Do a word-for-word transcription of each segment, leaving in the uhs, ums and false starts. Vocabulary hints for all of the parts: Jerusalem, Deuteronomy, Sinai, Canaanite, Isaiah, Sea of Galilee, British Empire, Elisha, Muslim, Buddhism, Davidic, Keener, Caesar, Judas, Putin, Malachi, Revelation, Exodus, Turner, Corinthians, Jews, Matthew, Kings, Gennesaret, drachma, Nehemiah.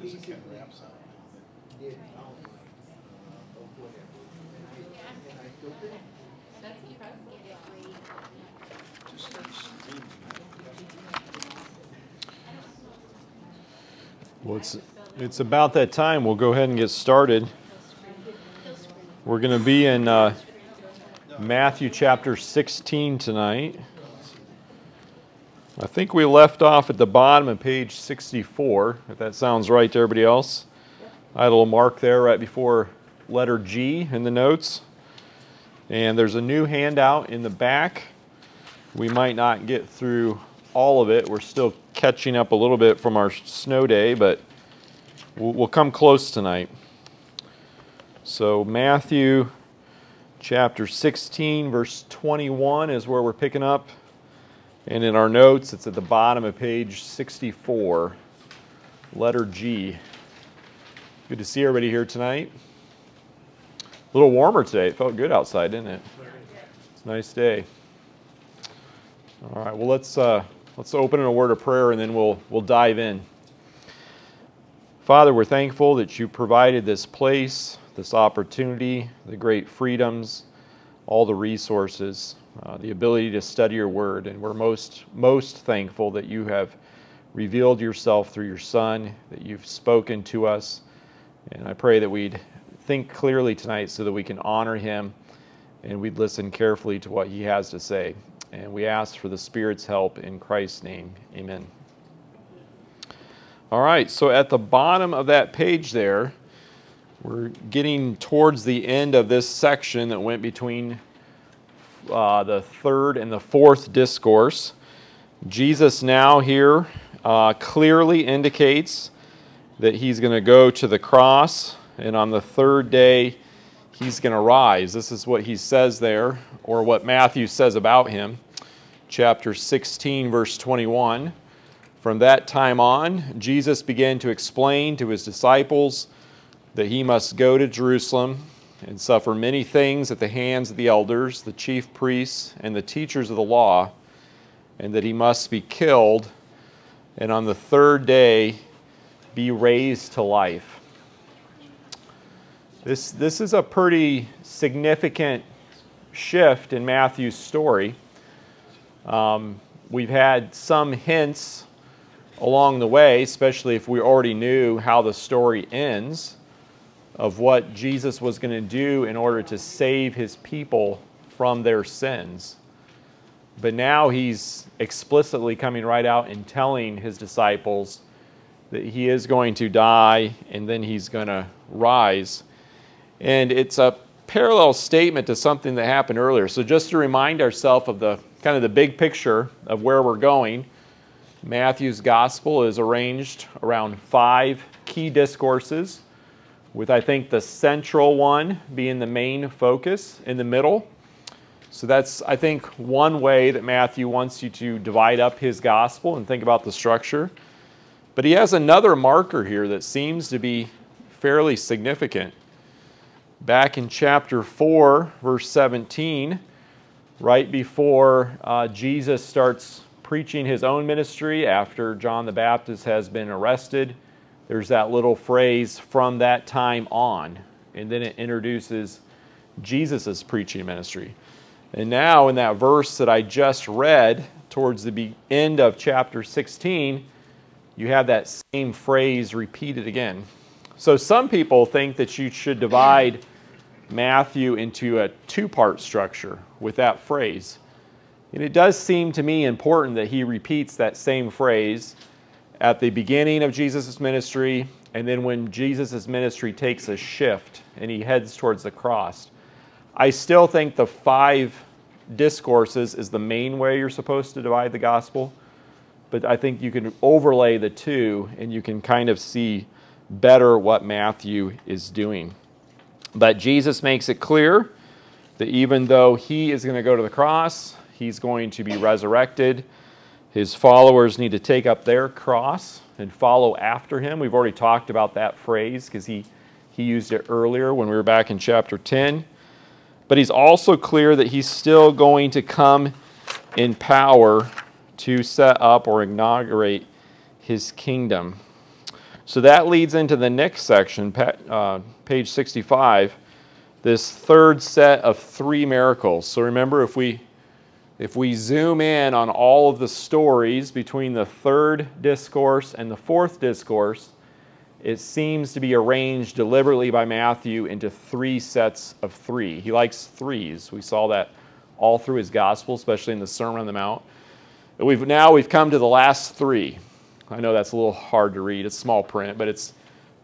because it kind of wraps up. Yeah. That's impressive. Well, it's, it's about that time. We'll go ahead and get started. We're going to be in uh, Matthew chapter sixteen tonight. I think we left off at the bottom of page sixty-four, if that sounds right to everybody else. I had a little mark there right before letter G in the notes. And there's a new handout in the back. We might not get through all of it. We're still catching up a little bit from our snow day, but we'll come close tonight. So Matthew chapter sixteen, verse twenty-one is where we're picking up. And in our notes, it's at the bottom of page sixty-four, letter G. Good to see everybody here tonight. A little warmer today. It felt good outside, didn't it? It's a nice day. All right. Well, let's uh, let's open in a word of prayer, and then we'll we'll dive in. Father, we're thankful that you provided this place, this opportunity, the great freedoms, all the resources. Uh, the ability to study your word, and we're most most thankful that you have revealed yourself through your Son, that you've spoken to us, and I pray that we'd think clearly tonight so that we can honor him, and we'd listen carefully to what he has to say, and we ask for the Spirit's help in Christ's name. Amen. All right, so at the bottom of that page there, we're getting towards the end of this section that went between Uh, the third and the fourth discourse. Jesus now here uh, clearly indicates that he's going to go to the cross, and on the third day he's going to rise. This is what he says there, or what Matthew says about him. Chapter sixteen, verse twenty-one. From that time on, Jesus began to explain to his disciples that he must go to Jerusalem and suffer many things at the hands of the elders, the chief priests, and the teachers of the law, and that he must be killed, and on the third day be raised to life. This, this is a pretty significant shift in Matthew's story. Um, we've had some hints along the way, especially if we already knew how the story ends, of what Jesus was going to do in order to save his people from their sins. But now he's explicitly coming right out and telling his disciples that he is going to die and then he's going to rise. And it's a parallel statement to something that happened earlier. So just to remind ourselves of the kind of the big picture of where we're going, Matthew's gospel is arranged around five key discourses, with I think the central one being the main focus in the middle. So that's, I think, one way that Matthew wants you to divide up his gospel and think about the structure. But he has another marker here that seems to be fairly significant. Back in chapter four, verse seventeen, right before uh, Jesus starts preaching his own ministry after John the Baptist has been arrested, there's that little phrase, from that time on, and then it introduces Jesus' preaching ministry. And now in that verse that I just read, towards the end of chapter sixteen, you have that same phrase repeated again. So some people think that you should divide Matthew into a two-part structure with that phrase. And it does seem to me important that he repeats that same phrase at the beginning of Jesus' ministry, and then when Jesus' ministry takes a shift and he heads towards the cross. I still think the five discourses is the main way you're supposed to divide the gospel, but I think you can overlay the two and you can kind of see better what Matthew is doing. But Jesus makes it clear that even though he is going to go to the cross, he's going to be resurrected. His followers need to take up their cross and follow after him. We've already talked about that phrase because he, he used it earlier when we were back in chapter ten. But he's also clear that he's still going to come in power to set up or inaugurate his kingdom. So that leads into the next section, uh, page sixty-five, this third set of three miracles. So remember, if we if we zoom in on all of the stories between the third discourse and the fourth discourse, it seems to be arranged deliberately by Matthew into three sets of three. He likes threes. We saw that all through his gospel, especially in the Sermon on the Mount. We've now we've come to the last three. I know that's a little hard to read. It's small print, but it's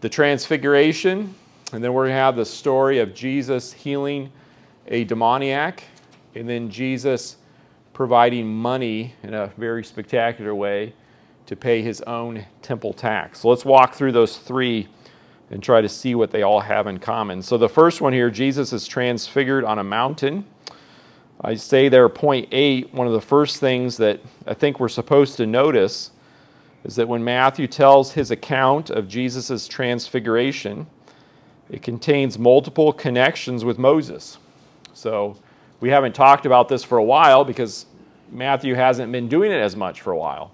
the Transfiguration, and then we're going to have the story of Jesus healing a demoniac, and then Jesus providing money in a very spectacular way to pay his own temple tax. So let's walk through those three and try to see what they all have in common. So the first one here, Jesus is transfigured on a mountain. I say there, point eight, one of the first things that I think we're supposed to notice is that when Matthew tells his account of Jesus' transfiguration, it contains multiple connections with Moses. So we haven't talked about this for a while because Matthew hasn't been doing it as much for a while.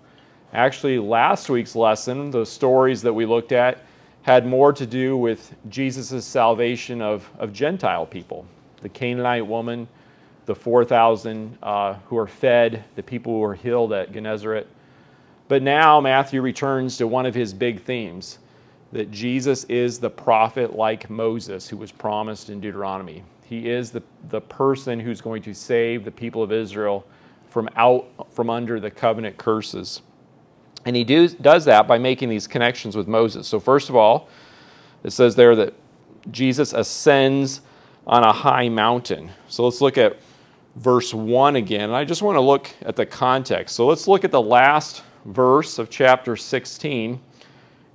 Actually, last week's lesson, those stories that we looked at, had more to do with Jesus' salvation of, of Gentile people. The Canaanite woman, the four thousand uh, who are fed, the people who are healed at Gennesaret. But now Matthew returns to one of his big themes, that Jesus is the prophet like Moses who was promised in Deuteronomy. He is the, the person who's going to save the people of Israel from out from under the covenant curses. And he do, does that by making these connections with Moses. So first of all, it says there that Jesus ascends on a high mountain. So let's look at verse one again. And I just want to look at the context. So let's look at the last verse of chapter sixteen,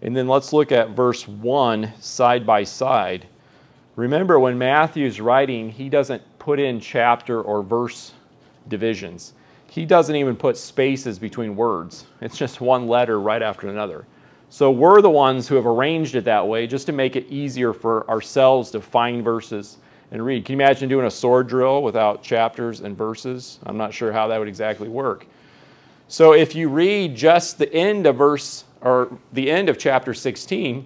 and then let's look at verse one side by side. Remember, when Matthew's writing, he doesn't put in chapter or verse divisions. He doesn't even put spaces between words. It's just one letter right after another. So we're the ones who have arranged it that way just to make it easier for ourselves to find verses and read. Can you imagine doing a sword drill without chapters and verses? I'm not sure how that would exactly work. So if you read just the end of verse or the end of chapter sixteen,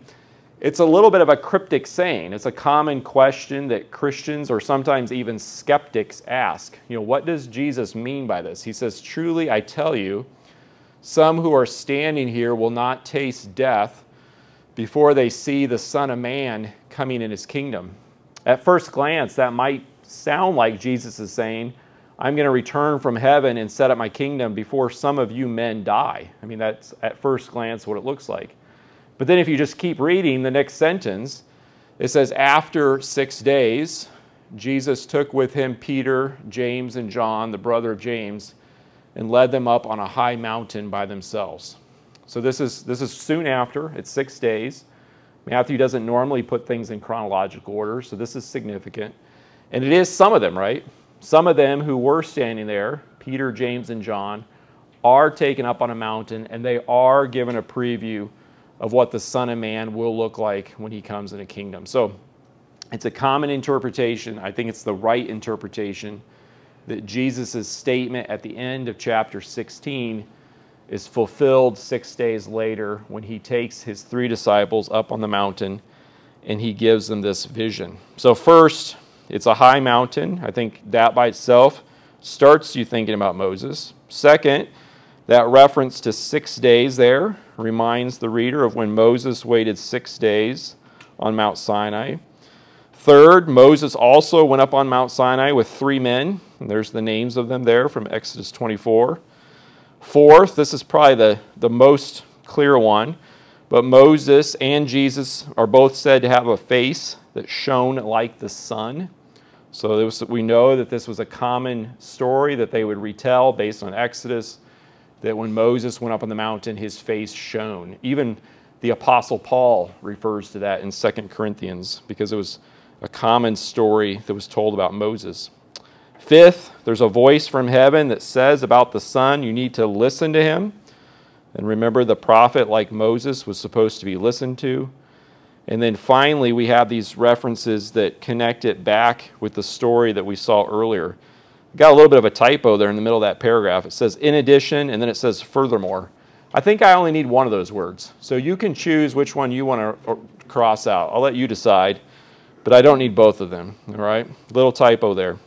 it's a little bit of a cryptic saying. It's a common question that Christians or sometimes even skeptics ask. You know, what does Jesus mean by this? He says, "Truly I tell you, some who are standing here will not taste death before they see the Son of Man coming in his kingdom." At first glance, that might sound like Jesus is saying, "I'm going to return from heaven and set up my kingdom before some of you men die." I mean, that's at first glance what it looks like. But then if you just keep reading the next sentence, it says, after six days, Jesus took with him Peter, James, and John, the brother of James, and led them up on a high mountain by themselves. So this is this is soon after. It's six days. Matthew doesn't normally put things in chronological order, so this is significant. And it is some of them, right? Some of them who were standing there, Peter, James, and John, are taken up on a mountain, and they are given a preview of what the Son of Man will look like when he comes in a kingdom. So it's a common interpretation. I think it's the right interpretation that Jesus' statement at the end of chapter sixteen is fulfilled six days later when he takes his three disciples up on the mountain and he gives them this vision. So first, it's a high mountain. I think that by itself starts you thinking about Moses. Second, that reference to six days there reminds the reader of when Moses waited six days on Mount Sinai. Third, Moses also went up on Mount Sinai with three men, and there's the names of them there from Exodus twenty-four. Fourth, this is probably the, the most clear one, but Moses and Jesus are both said to have a face that shone like the sun. So there was, we know that this was a common story that they would retell based on Exodus, that when Moses went up on the mountain, his face shone. Even the Apostle Paul refers to that in Second Corinthians because it was a common story that was told about Moses. Fifth, there's a voice from heaven that says about the Son, you need to listen to him. And remember, the prophet, like Moses, was supposed to be listened to. And then finally, we have these references that connect it back with the story that we saw earlier. Got a little bit of a typo there in the middle of that paragraph. It says, in addition, and then it says, furthermore. I think I only need one of those words. So you can choose which one you want to cross out. I'll let you decide, but I don't need both of them, all right? Little typo there.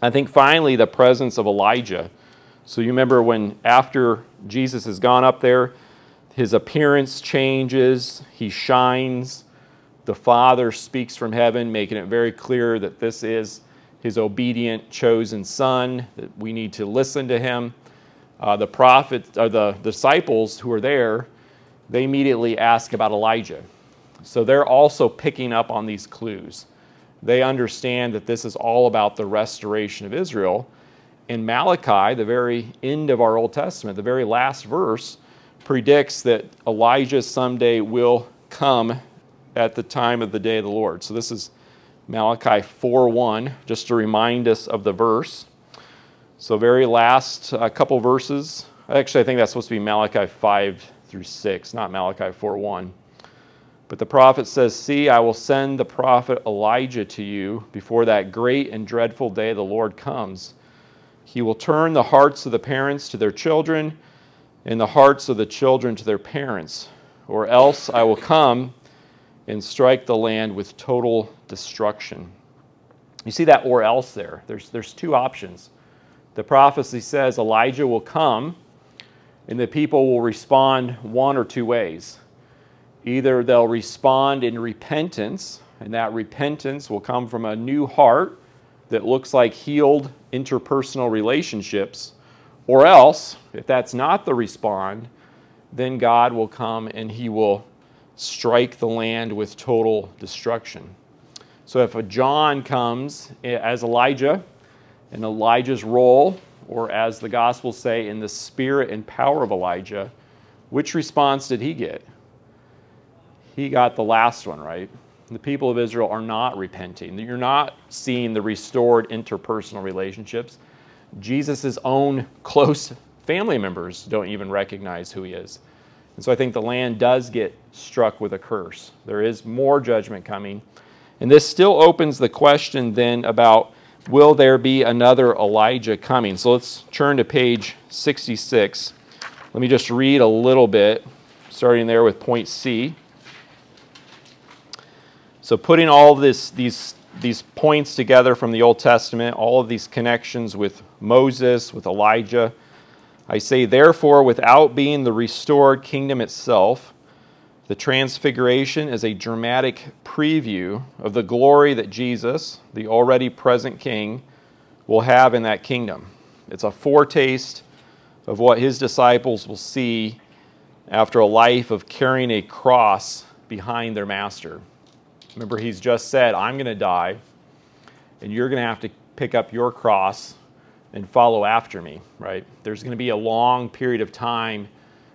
I think finally the presence of Elijah. So you remember when after Jesus has gone up there, his appearance changes, he shines, the Father speaks from heaven, making it very clear that this is his obedient chosen son, that we need to listen to him. Uh, the prophets or the disciples who are there, they immediately ask about Elijah. So they're also picking up on these clues. They understand that this is all about the restoration of Israel. In Malachi, the very end of our Old Testament, the very last verse predicts that Elijah someday will come at the time of the day of the Lord. So this is Malachi four one, just to remind us of the verse. So very last uh, couple verses. Actually, I think that's supposed to be Malachi five through six, not Malachi four one. But the prophet says, "See, I will send the prophet Elijah to you before that great and dreadful day the Lord comes. He will turn the hearts of the parents to their children and the hearts of the children to their parents, or else I will come and strike the land with total destruction." You see that "or else" there. There's, there's two options. The prophecy says Elijah will come and the people will respond one or two ways. Either they'll respond in repentance, and that repentance will come from a new heart that looks like healed interpersonal relationships, or else, if that's not the response, then God will come and he will strike the land with total destruction. So if a John comes as Elijah, in Elijah's role, or as the Gospels say, in the spirit and power of Elijah, which response did he get? He got the last one, right? The people of Israel are not repenting. You're not seeing the restored interpersonal relationships. Jesus' own close family members don't even recognize who he is. And so I think the land does get struck with a curse. There is more judgment coming. And this still opens the question then about, will there be another Elijah coming? So let's turn to page sixty-six. Let me just read a little bit, starting there with point C. So putting all this, these, these points together from the Old Testament, all of these connections with Moses, with Elijah, I say, therefore, without being the restored kingdom itself, the transfiguration is a dramatic preview of the glory that Jesus, the already present king, will have in that kingdom. It's a foretaste of what his disciples will see after a life of carrying a cross behind their master. Remember, he's just said, I'm going to die, and you're going to have to pick up your cross and follow after me, right? There's going to be a long period of time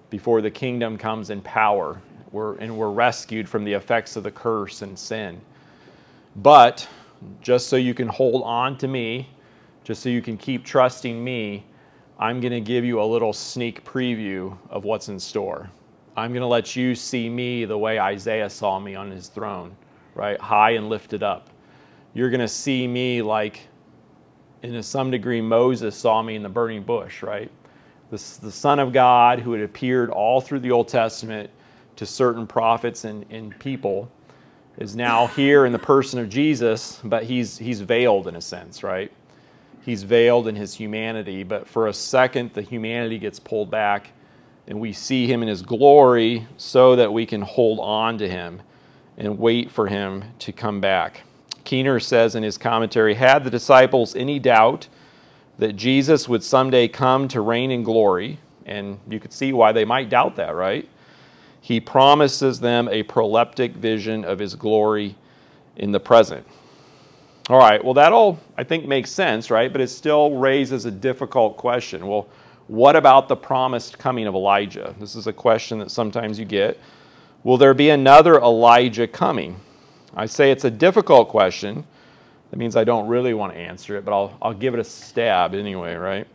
before the kingdom comes in power. We're, and we're rescued from the effects of the curse and sin. But just so you can hold on to me, just so you can keep trusting me, I'm going to give you a little sneak preview of what's in store. I'm going to let you see me the way Isaiah saw me on his throne, right? High and lifted up. You're going to see me like, in some degree, Moses saw me in the burning bush, right? This, the Son of God who had appeared all through the Old Testament to certain prophets and, and people, is now here in the person of Jesus, but he's he's veiled in a sense, right? He's veiled in his humanity, but for a second, the humanity gets pulled back, and we see him in his glory so that we can hold on to him and wait for him to come back. Keener says in his commentary, had the disciples any doubt that Jesus would someday come to reign in glory, and you could see why they might doubt that, right? He promises them a proleptic vision of his glory in the present. All right, well, that all, I think, makes sense, right? But it still raises a difficult question. Well, what about the promised coming of Elijah? This is a question that sometimes you get. Will there be another Elijah coming? I say it's a difficult question. That means I don't really want to answer it, but I'll, I'll give it a stab anyway, right?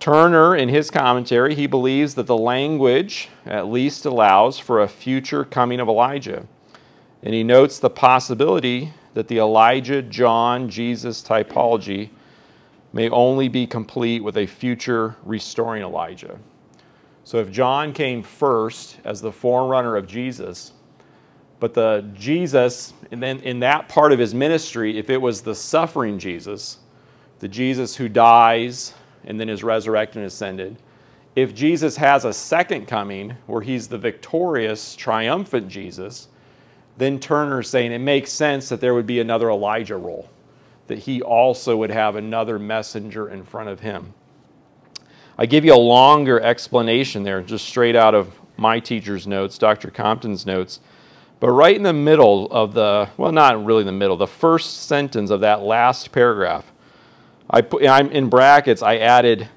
Turner, in his commentary, he believes that the language at least allows for a future coming of Elijah. And he notes the possibility that the Elijah, John, Jesus typology may only be complete with a future restoring Elijah. So if John came first as the forerunner of Jesus, but the Jesus, and then in that part of his ministry, if it was the suffering Jesus, the Jesus who dies and then is resurrected and ascended, if Jesus has a second coming where he's the victorious, triumphant Jesus, then Turner's saying it makes sense that there would be another Elijah role, that he also would have another messenger in front of him. I give you a longer explanation there, just straight out of my teacher's notes, Doctor Compton's notes. But right in the middle of the, well, not really the middle, the first sentence of that last paragraph, I put, I'm in brackets, I added,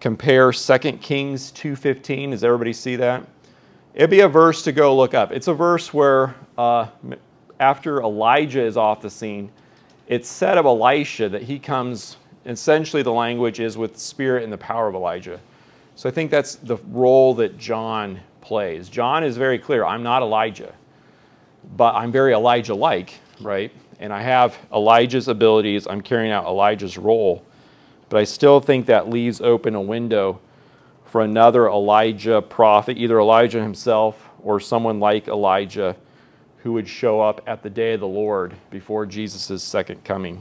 compare Second Kings two fifteen. Does everybody see that? It'd be a verse to go look up. It's a verse where uh, after Elijah is off the scene, it's said of Elisha that he comes, essentially the language is with the spirit and the power of Elijah. So I think that's the role that John plays. John is very clear, I'm not Elijah, but I'm very Elijah-like, right? And I have Elijah's abilities, I'm carrying out Elijah's role, but I still think that leaves open a window for another Elijah prophet, either Elijah himself or someone like Elijah who would show up at the day of the Lord before Jesus' second coming.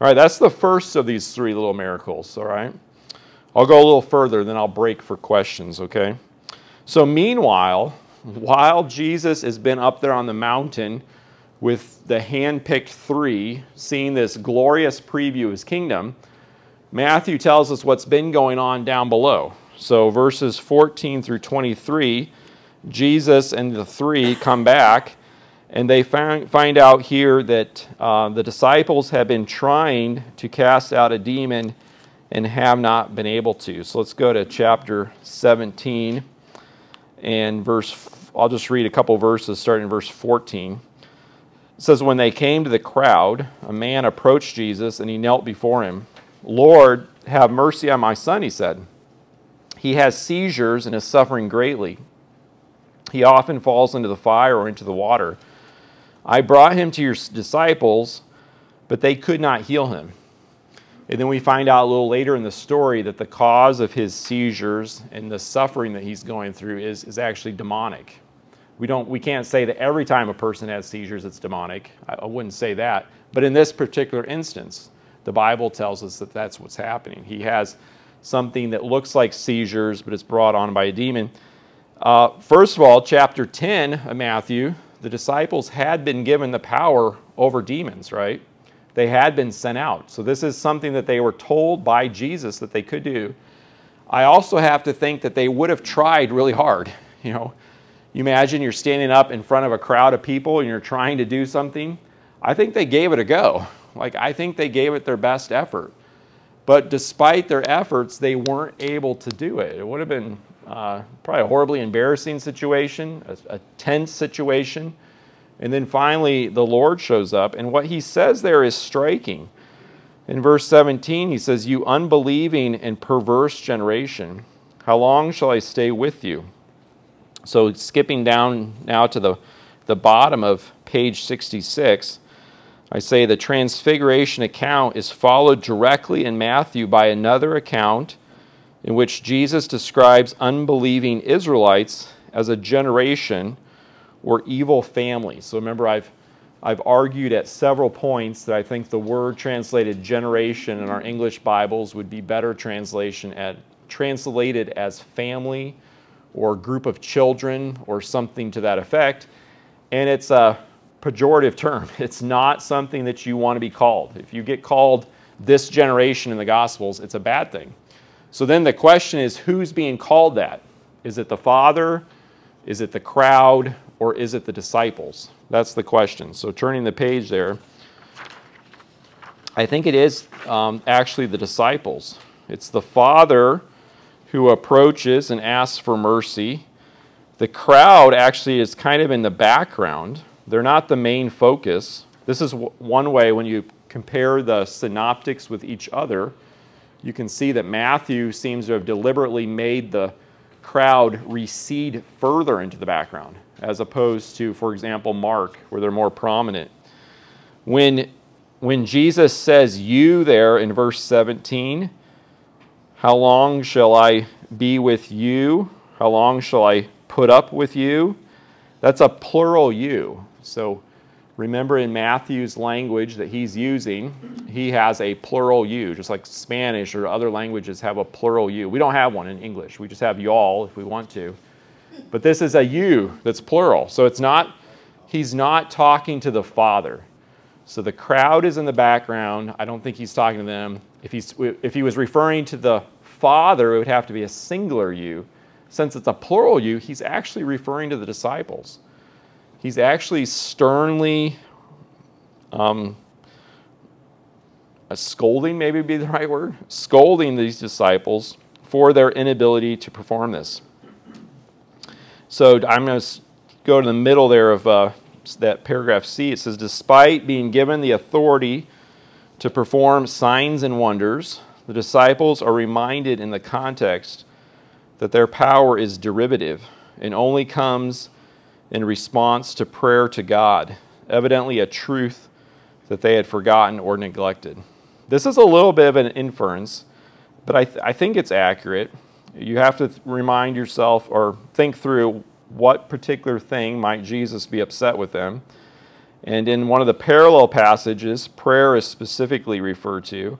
All right, that's the first of these three little miracles, all right? I'll go a little further, then I'll break for questions, okay? So meanwhile, while Jesus has been up there on the mountain with the hand-picked three, seeing this glorious preview of his kingdom, Matthew tells us what's been going on down below. So verses fourteen through twenty-three, Jesus and the three come back, and they find, find out here that uh, the disciples have been trying to cast out a demon and have not been able to. So let's go to chapter seventeen, and verse. I'll just read a couple verses starting in verse fourteen. It says, when they came to the crowd, a man approached Jesus, and he knelt before him. Lord, have mercy on my son, he said. He has seizures and is suffering greatly. He often falls into the fire or into the water. I brought him to your disciples, but they could not heal him. And then we find out a little later in the story that the cause of his seizures and the suffering that he's going through is, is actually demonic. We don't, we can't say that every time a person has seizures it's demonic. I, I wouldn't say that. But in this particular instance, the Bible tells us that that's what's happening. He has something that looks like seizures, but it's brought on by a demon. Uh, first of all, chapter ten of Matthew, the disciples had been given the power over demons, right? They had been sent out. So this is something that they were told by Jesus that they could do. I also have to think that they would have tried really hard. You know, you imagine you're standing up in front of a crowd of people and you're trying to do something. I think they gave it a go. Like, I think they gave it their best effort. But despite their efforts, they weren't able to do it. It would have been uh, probably a horribly embarrassing situation, a, a tense situation. And then finally, the Lord shows up. And what he says there is striking. In verse seventeen, he says, you unbelieving and perverse generation, how long shall I stay with you? So skipping down now to the, the bottom of page sixty-six, I say the transfiguration account is followed directly in Matthew by another account in which Jesus describes unbelieving Israelites as a generation or evil family. So remember, I've I've argued at several points that I think the word translated generation in our English Bibles would be better translation at translated as family or group of children or something to that effect. And it's a pejorative term. It's not something that you want to be called. If you get called this generation in the Gospels, it's a bad thing. So then the question is, who's being called that? Is it the Father? Is it the crowd? Or is it the disciples? That's the question. So turning the page there, I think it is um, actually the disciples. It's the Father who approaches and asks for mercy. The crowd actually is kind of in the background. They're not the main focus. This is one way when you compare the synoptics with each other, you can see that Matthew seems to have deliberately made the crowd recede further into the background, as opposed to, for example, Mark, where they're more prominent. When, when Jesus says you there in verse seventeen, how long shall I be with you? How long shall I put up with you? That's a plural you. So remember in Matthew's language that he's using, he has a plural you, just like Spanish or other languages have a plural you. We don't have one in English. We just have y'all if we want to. But this is a you that's plural. So it's not, he's not talking to the Father. So the crowd is in the background. I don't think he's talking to them. If he's, if he was referring to the Father, it would have to be a singular you. Since it's a plural you, he's actually referring to the disciples. He's actually sternly um, a scolding, maybe would be the right word, scolding these disciples for their inability to perform this. So I'm going to go to the middle there of uh, that paragraph C. It says, despite being given the authority to perform signs and wonders, the disciples are reminded in the context that their power is derivative and only comes in response to prayer to God, evidently a truth that they had forgotten or neglected. This is a little bit of an inference, but I, th- I think it's accurate. You have to th- remind yourself or think through what particular thing might Jesus be upset with them. And in one of the parallel passages, prayer is specifically referred to.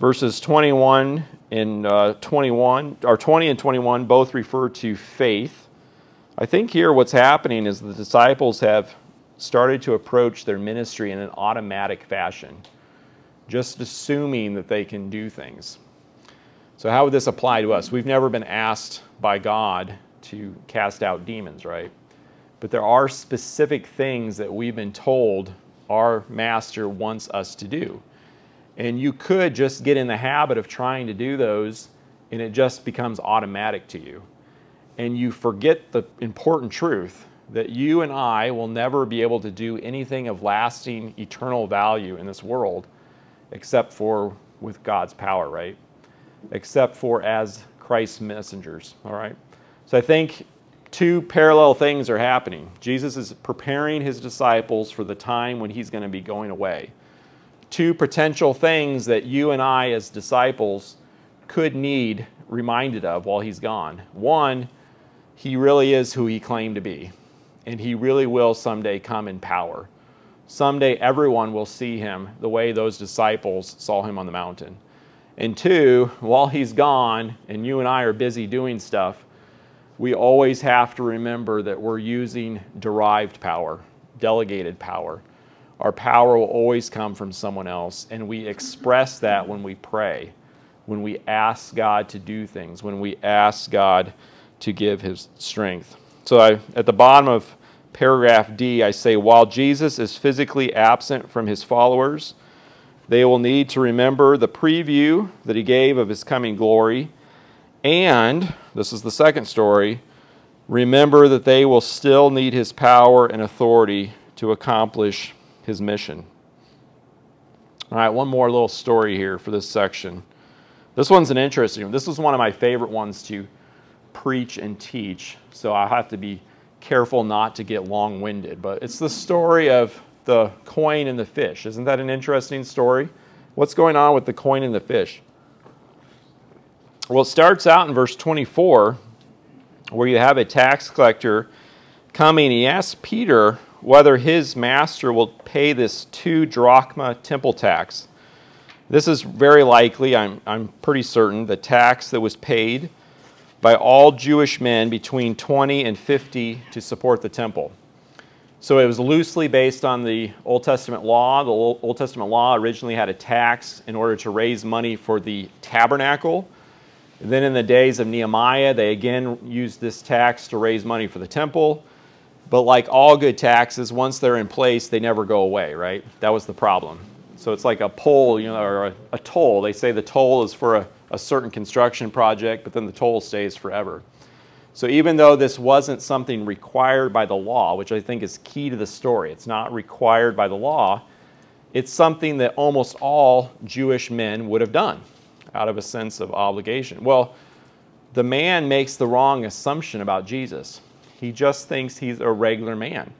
Verses twenty-one and uh, twenty-one, or twenty and twenty-one, both refer to faith. I think here what's happening is the disciples have started to approach their ministry in an automatic fashion, just assuming that they can do things. So how would this apply to us? We've never been asked by God to cast out demons, right? But there are specific things that we've been told our master wants us to do. And you could just get in the habit of trying to do those, and it just becomes automatic to you. And you forget the important truth that you and I will never be able to do anything of lasting, eternal value in this world except for with God's power, right? Except for as Christ's messengers, all right? So I think two parallel things are happening. Jesus is preparing his disciples for the time when he's going to be going away. Two potential things that you and I as disciples could need reminded of while he's gone. One, he really is who he claimed to be, and he really will someday come in power. Someday everyone will see him the way those disciples saw him on the mountain. And two, while he's gone and you and I are busy doing stuff, we always have to remember that we're using derived power, delegated power. Our power will always come from someone else, and we express that when we pray, when we ask God to do things, when we ask God to give his strength. So I, at the bottom of paragraph D, I say, while Jesus is physically absent from his followers, they will need to remember the preview that he gave of his coming glory, and, this is the second story, remember that they will still need his power and authority to accomplish his mission. All right, one more little story here for this section. This one's an interesting one. This was one of my favorite ones to preach and teach, so I have to be careful not to get long-winded. But it's the story of the coin and the fish. Isn't that an interesting story? What's going on with the coin and the fish? Well, it starts out in verse twenty-four, where you have a tax collector coming. He asks Peter whether his master will pay this two drachma temple tax. This is very likely, I'm, I'm pretty certain, the tax that was paid by all Jewish men between twenty and fifty to support the temple. So it was loosely based on the Old Testament law. The Old Testament law originally had a tax in order to raise money for the tabernacle. And then in the days of Nehemiah, they again used this tax to raise money for the temple. But like all good taxes, once they're in place, they never go away, right? That was the problem. So it's like a poll, you know, or a, a toll. They say the toll is for a a certain construction project, but then the toll stays forever. So even though this wasn't something required by the law, which I think is key to the story, it's not required by the law, it's something that almost all Jewish men would have done out of a sense of obligation. Well, the man makes the wrong assumption about Jesus. He just thinks he's a regular man.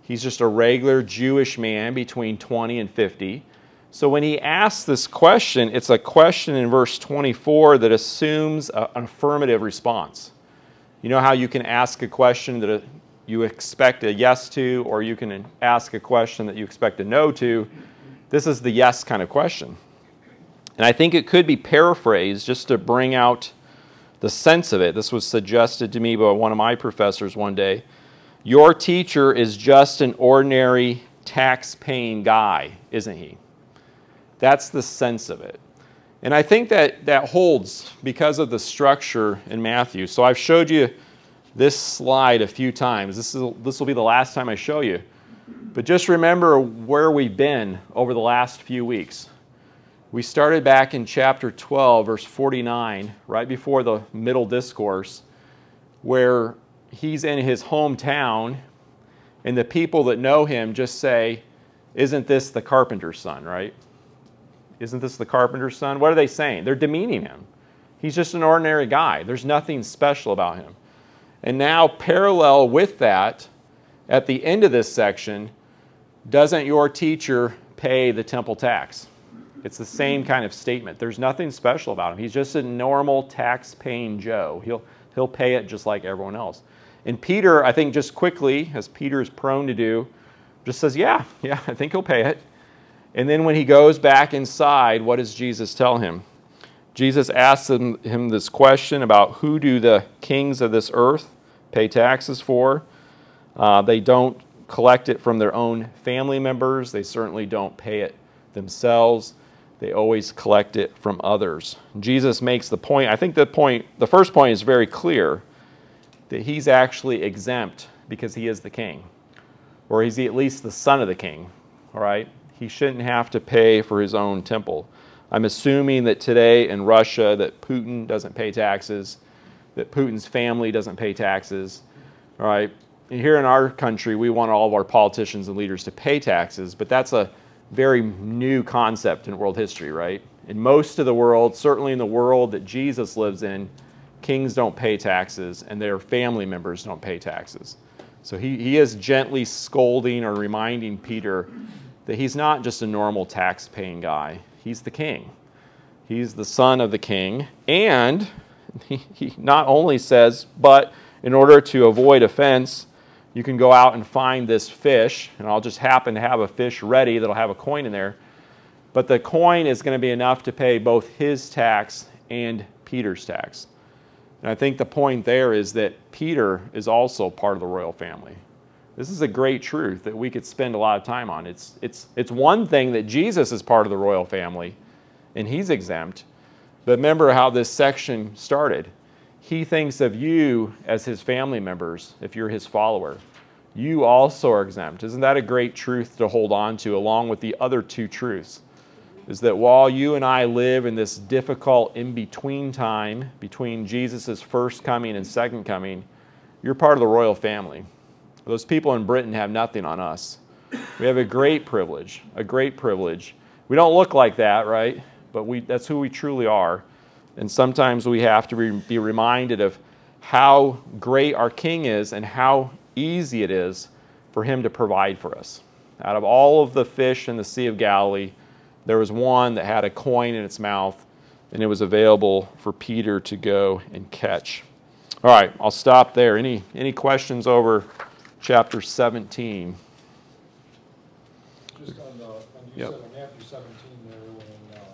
He's just a regular Jewish man between twenty and fifty. So when he asks this question, it's a question in verse twenty-four that assumes a, an affirmative response. You know how you can ask a question that a, you expect a yes to, or you can ask a question that you expect a no to? This is the yes kind of question. And I think it could be paraphrased just to bring out the sense of it. This was suggested to me by one of my professors one day. Your teacher is just an ordinary tax-paying guy, isn't he? That's the sense of it. And I think that that holds because of the structure in Matthew. So I've showed you this slide a few times. This is this will be the last time I show you. But just remember where we've been over the last few weeks. We started back in chapter twelve, verse forty-nine, right before the middle discourse, where he's in his hometown, and the people that know him just say, "Isn't this the carpenter's son," right? Isn't this the carpenter's son? What are they saying? They're demeaning him. He's just an ordinary guy. There's nothing special about him. And now, parallel with that, at the end of this section, doesn't your teacher pay the temple tax? It's the same kind of statement. There's nothing special about him. He's just a normal tax-paying Joe. He'll, he'll pay it just like everyone else. And Peter, I think just quickly, as Peter is prone to do, just says, yeah, yeah, I think he'll pay it. And then when he goes back inside, what does Jesus tell him? Jesus asks him, him this question about who do the kings of this earth pay taxes for? Uh, they don't collect it from their own family members. They certainly don't pay it themselves. They always collect it from others. Jesus makes the point, I think the point, the first point is very clear, that he's actually exempt because he is the king, or he's at least the son of the king, all right? He shouldn't have to pay for his own temple. I'm assuming that today in Russia that Putin doesn't pay taxes, that Putin's family doesn't pay taxes, all right? And here in our country, we want all of our politicians and leaders to pay taxes, but that's a very new concept in world history, right? In most of the world, certainly in the world that Jesus lives in, kings don't pay taxes and their family members don't pay taxes. So he, he is gently scolding or reminding Peter that he's not just a normal tax-paying guy. He's the king. He's the son of the king. And he, he not only says, but in order to avoid offense, you can go out and find this fish, and I'll just happen to have a fish ready that'll have a coin in there. But the coin is going to be enough to pay both his tax and Peter's tax. And I think the point there is that Peter is also part of the royal family. This is a great truth that we could spend a lot of time on. It's, it's, it's one thing that Jesus is part of the royal family, and he's exempt. But remember how this section started. He thinks of you as his family members, if you're his follower. You also are exempt. Isn't that a great truth to hold on to, along with the other two truths? Is that while you and I live in this difficult in-between time, between Jesus' first coming and second coming, you're part of the royal family. Those people in Britain have nothing on us. We have a great privilege, a great privilege. We don't look like that, right? But we that's who we truly are. And sometimes we have to re- be reminded of how great our King is and how easy it is for him to provide for us. Out of all of the fish in the Sea of Galilee, there was one that had a coin in its mouth, and it was available for Peter to go and catch. All right, I'll stop there. Any any questions over chapter seventeen? Just on the, on you yep. said on Matthew seventeen there, when uh,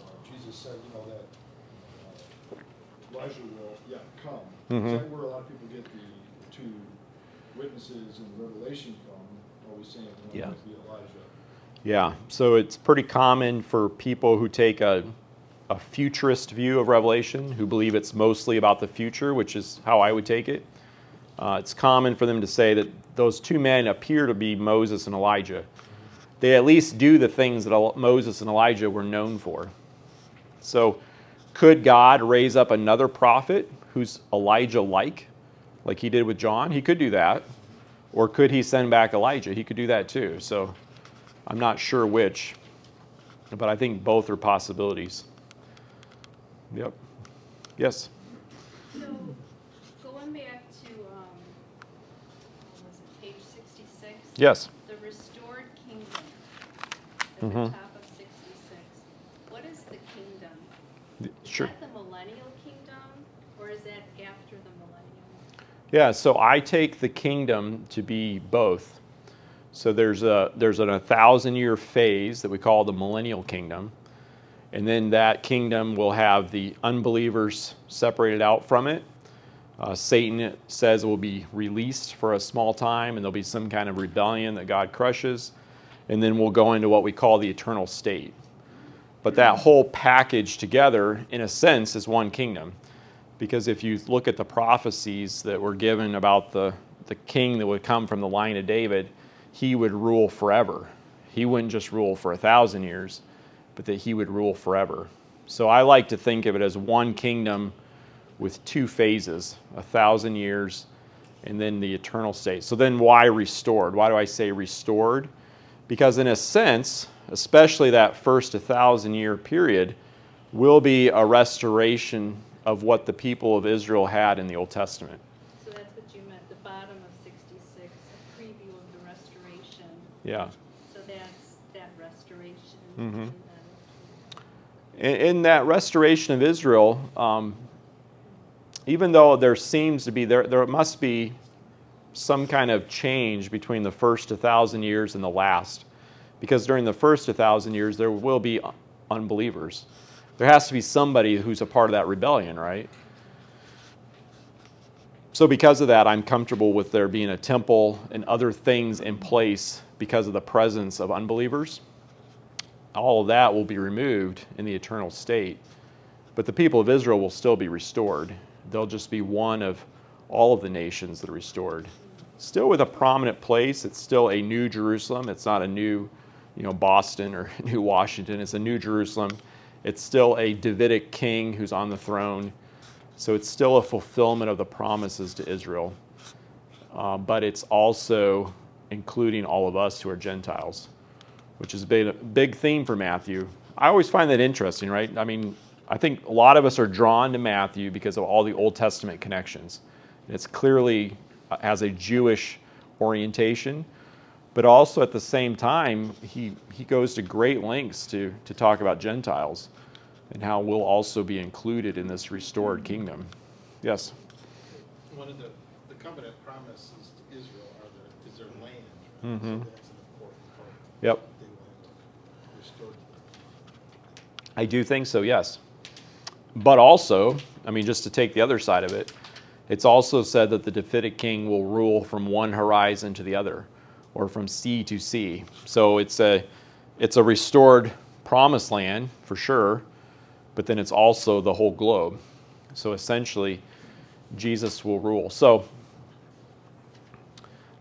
uh, Jesus said, you know, that uh, Elijah will yet come. Mm-hmm. Is that where a lot of people get the two witnesses in Revelation from? Always saying one yeah. would be Elijah. Yeah, so it's pretty common for people who take a, a futurist view of Revelation, who believe it's mostly about the future, which is how I would take it. Uh, it's common for them to say that those two men appear to be Moses and Elijah. They at least do the things that Moses and Elijah were known for. So could God raise up another prophet who's Elijah-like, like he did with John? He could do that. Or could he send back Elijah? He could do that too. So I'm not sure which, but I think both are possibilities. Yep. Yes? Yes. The restored kingdom. at mm-hmm. the top of sixty-six. What is the kingdom? Is sure. that the millennial kingdom, or is that after the millennial? Yeah, so I take the kingdom to be both. So there's a there's an, a thousand-year phase that we call the millennial kingdom, and then that kingdom will have the unbelievers separated out from it. Uh, Satan, it says, will be released for a small time, and there'll be some kind of rebellion that God crushes, and then we'll go into what we call the eternal state. But that whole package together, in a sense, is one kingdom, because if you look at the prophecies that were given about the, the king that would come from the line of David, he would rule forever. He wouldn't just rule for a thousand years, but that he would rule forever. So I like to think of it as one kingdom with two phases, a thousand years and then the eternal state. So then why restored? Why do I say restored? Because in a sense, especially that first thousand-year period, will be a restoration of what the people of Israel had in the Old Testament. So that's what you meant, the bottom of sixty-six, a preview of the restoration. Yeah. So that's that restoration. Mm-hmm. In, in that restoration of Israel, um, even though there seems to be, there there must be some kind of change between the first one thousand years and the last. Because during the first one thousand years, there will be unbelievers. There has to be somebody who's a part of that rebellion, right? So because of that, I'm comfortable with there being a temple and other things in place because of the presence of unbelievers. All of that will be removed in the eternal state. But the people of Israel will still be restored. They'll just be one of all of the nations that are restored. Still with a prominent place. It's still a new Jerusalem. It's not a new, you know, Boston or new Washington. It's a new Jerusalem. It's still a Davidic king who's on the throne. So it's still a fulfillment of the promises to Israel. Uh, but it's also including all of us who are Gentiles, which is a big, a big theme for Matthew. I always find that interesting, right? I mean, I think a lot of us are drawn to Matthew because of all the Old Testament connections. It's clearly has a Jewish orientation, but also at the same time, he, he goes to great lengths to, to talk about Gentiles and how we'll also be included in this restored kingdom. Yes? One of the, the covenant promises to Israel are the, is their land. Right? Mm-hmm. So that's an important part. Yep. They want restored. I do think so, yes. But also, I mean, just to take the other side of it, it's also said that the Davidic king will rule from one horizon to the other, or from sea to sea. So it's a it's a restored promised land, for sure, but then it's also the whole globe. So essentially, Jesus will rule. So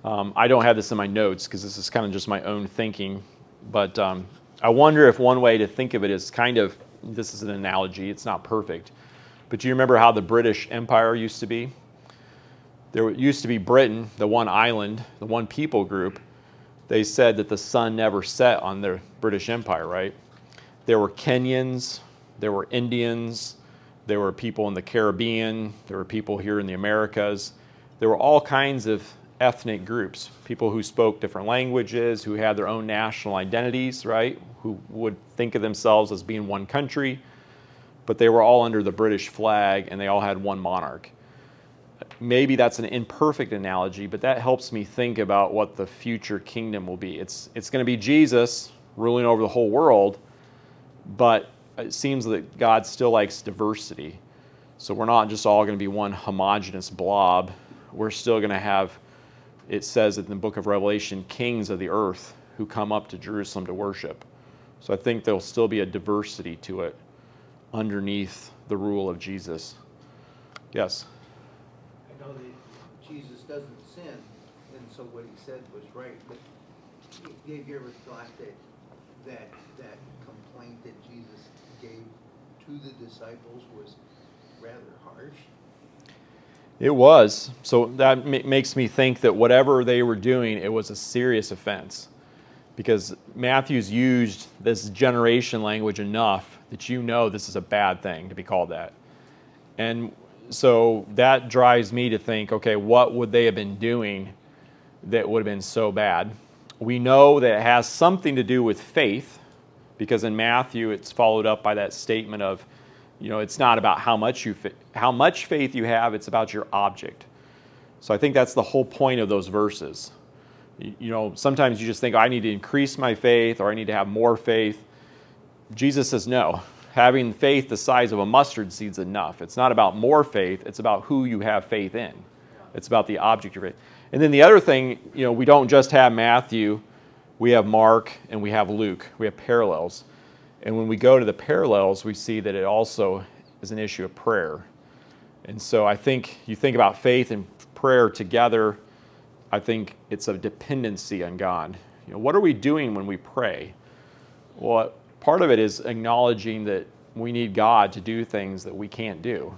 um, I don't have this in my notes, because this is kind of just my own thinking, but um, I wonder if one way to think of it is kind of, this is an analogy, it's not perfect, but do you remember how the British Empire used to be? There used to be Britain, the one island, the one people group. They said that the sun never set on the British Empire, right? There were Kenyans, there were Indians, there were people in the Caribbean, there were people here in the Americas. There were all kinds of ethnic groups, people who spoke different languages, who had their own national identities, right? Who would think of themselves as being one country. But they were all under the British flag, and they all had one monarch. Maybe that's an imperfect analogy, but that helps me think about what the future kingdom will be. It's it's going to be Jesus ruling over the whole world, but it seems that God still likes diversity. So we're not just all going to be one homogenous blob. We're still going to have, it says in the book of Revelation, kings of the earth who come up to Jerusalem to worship. So I think there'll still be a diversity to it underneath the rule of Jesus. Yes? I know that Jesus doesn't sin, and so what he said was right, but have you ever thought that that, that complaint that Jesus gave to the disciples was rather harsh? It was. So that m- makes me think that whatever they were doing, it was a serious offense. Because Matthew's used this generation language enough that you know this is a bad thing to be called that. And so that drives me to think, okay, what would they have been doing that would have been so bad? We know that it has something to do with faith, Because in Matthew, it's followed up by that statement of, you know, it's not about how much you fa- how much faith you have, it's about your object. So I think that's the whole point of those verses. You, you know, sometimes you just think, oh, I need to increase my faith, or I need to have more faith. Jesus says, no, having faith the size of a mustard seed is enough. It's not about more faith, it's about who you have faith in. It's about the object of faith. And then the other thing, you know, we don't just have Matthew, we have Mark, and we have Luke. We have parallels. And when we go to the parallels, we see that it also is an issue of prayer. And so I think you think about faith and prayer together, I think it's a dependency on God. You know, what are we doing when we pray? Well, part of it is acknowledging that we need God to do things that we can't do,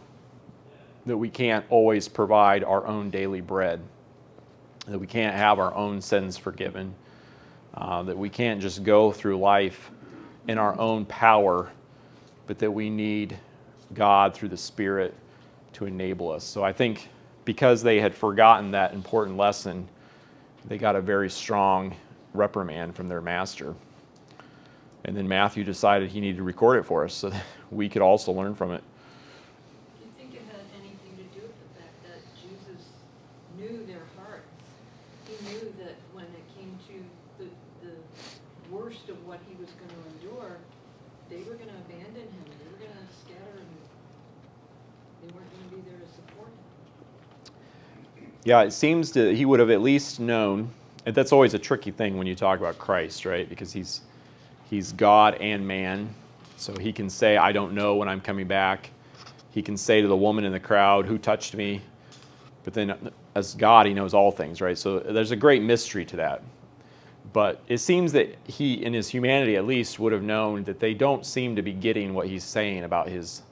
that we can't always provide our own daily bread, that we can't have our own sins forgiven, Uh, that we can't just go through life in our own power, but that we need God through the Spirit to enable us. So I think because they had forgotten that important lesson, they got a very strong reprimand from their master. And then Matthew decided he needed to record it for us so that we could also learn from it. Do you think it had anything to do with the fact that Jesus knew their hearts? He knew that when it came to worst of what he was going to endure, they were going to abandon him. They were going to scatter him. They weren't going to be there to support him. Yeah, it seems that he would have at least known, and that's always a tricky thing when you talk about Christ, right? Because he's he's God and man, so he can say, I don't know when I'm coming back. He can say to the woman in the crowd, who touched me? But then as God, he knows all things, right? So there's a great mystery to that. But it seems that he, in his humanity at least, would have known that they don't seem to be getting what he's saying about his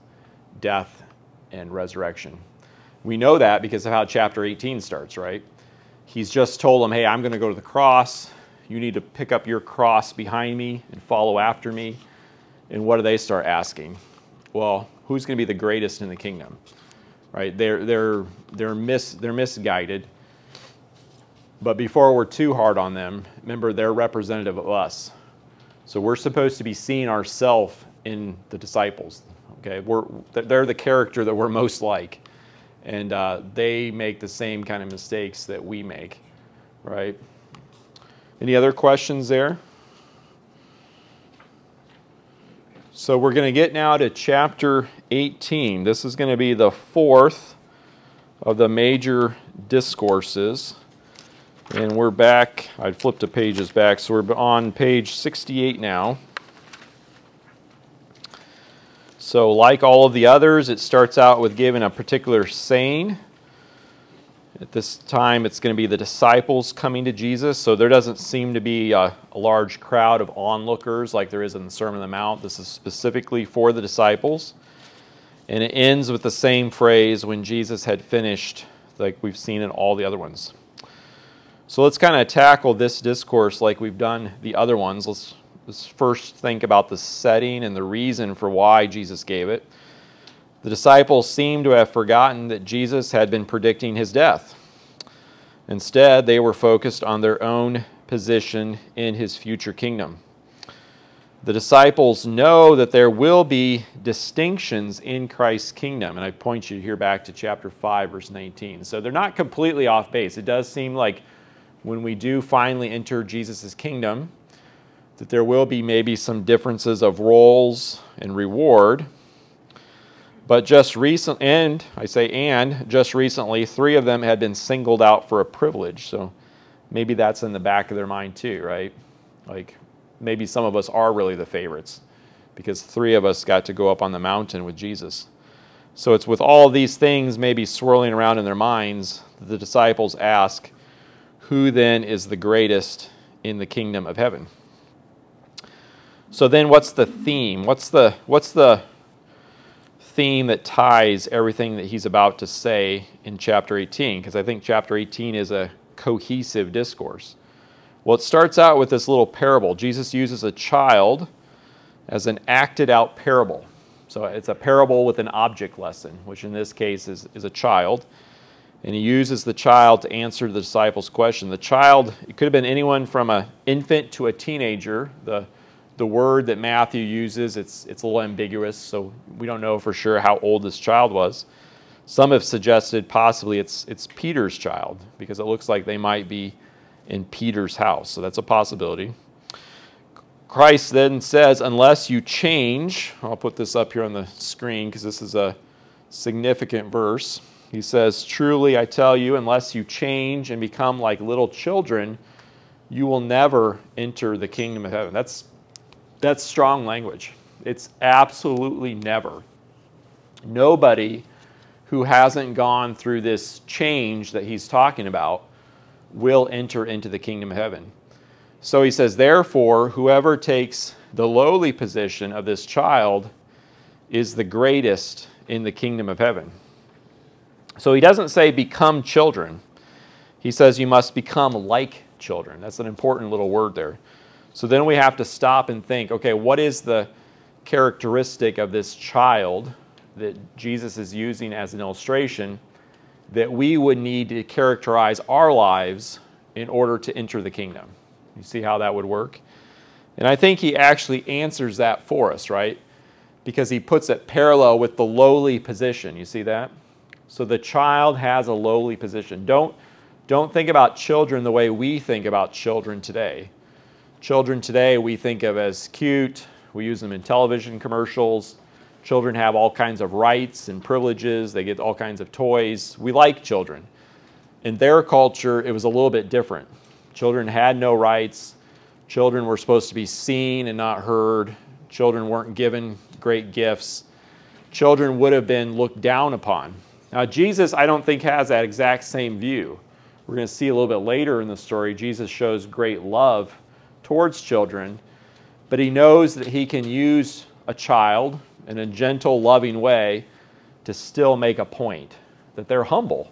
death and resurrection. We know that because of how chapter eighteen starts, right? He's just told them, hey, I'm going to go to the cross. You need to pick up your cross behind me and follow after me. And what do they start asking? Well, who's going to be the greatest in the kingdom? Right? They're, they're, they're, mis, they're misguided. But before we're too hard on them, remember, they're representative of us. So we're supposed to be seeing ourselves in the disciples. Okay, we're they're the character that we're most like. And uh, they make the same kind of mistakes that we make, right? Any other questions there? So we're going to get now to chapter eighteen. This is going to be the fourth of the major discourses. And we're back. I'd flipped the pages back, so we're on page sixty-eight now. So like all of the others, it starts out with giving a particular saying. At this time, it's going to be the disciples coming to Jesus. So there doesn't seem to be a, a large crowd of onlookers like there is in the Sermon on the Mount. This is specifically for the disciples. And it ends with the same phrase, when Jesus had finished, like we've seen in all the other ones. So let's kind of tackle this discourse like we've done the other ones. Let's, let's first think about the setting and the reason for why Jesus gave it. The disciples seem to have forgotten that Jesus had been predicting his death. Instead, they were focused on their own position in his future kingdom. The disciples know that there will be distinctions in Christ's kingdom. And I point you here back to chapter five, verse nineteen. So they're not completely off base. It does seem like when we do finally enter Jesus' kingdom, that there will be maybe some differences of roles and reward. But just recent, and I say and, just recently, three of them had been singled out for a privilege. So maybe that's in the back of their mind too, right? Like maybe some of us are really the favorites because three of us got to go up on the mountain with Jesus. So it's with all these things maybe swirling around in their minds that the disciples ask, who then is the greatest in the kingdom of heaven? So then what's the theme? What's the what's the theme that ties everything that he's about to say in chapter eighteen? Because I think chapter eighteen is a cohesive discourse. Well, it starts out with this little parable. Jesus uses a child as an acted-out parable. So it's a parable with an object lesson, which in this case is, is a child. And he uses the child to answer the disciples' question. The child, it could have been anyone from an infant to a teenager. The the word that Matthew uses, it's it's a little ambiguous, so we don't know for sure how old this child was. Some have suggested possibly it's it's Peter's child, because it looks like they might be in Peter's house, so that's a possibility. Christ then says, unless you change, I'll put this up here on the screen because this is a significant verse. He says, truly I tell you, unless you change and become like little children, you will never enter the kingdom of heaven. That's that's strong language. It's absolutely never. Nobody who hasn't gone through this change that he's talking about will enter into the kingdom of heaven. So he says, therefore, whoever takes the lowly position of this child is the greatest in the kingdom of heaven. So he doesn't say become children. He says you must become like children. That's an important little word there. So then we have to stop and think, okay, what is the characteristic of this child that Jesus is using as an illustration that we would need to characterize our lives in order to enter the kingdom? You see how that would work? And I think he actually answers that for us, right? Because he puts it parallel with the lowly position. You see that? So the child has a lowly position. Don't, don't think about children the way we think about children today. Children today we think of as cute. We use them in television commercials. Children have all kinds of rights and privileges. They get all kinds of toys. We like children. In their culture, it was a little bit different. Children had no rights. Children were supposed to be seen and not heard. Children weren't given great gifts. Children would have been looked down upon. Now, Jesus, I don't think, has that exact same view. We're going to see a little bit later in the story, Jesus shows great love towards children, but he knows that he can use a child in a gentle, loving way to still make a point, that they're humble.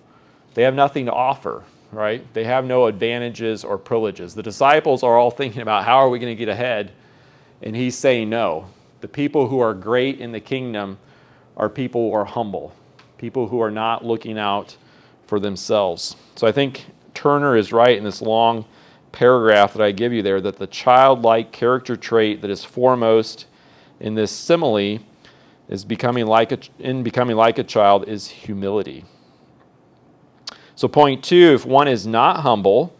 They have nothing to offer, right? They have no advantages or privileges. The disciples are all thinking about how are we going to get ahead, and he's saying no. The people who are great in the kingdom are people who are humble, people who are not looking out for themselves. So I think Turner is right in this long paragraph that I give you there, that the childlike character trait that is foremost in this simile is becoming like a, in becoming like a child is humility. So point two, if one is not humble,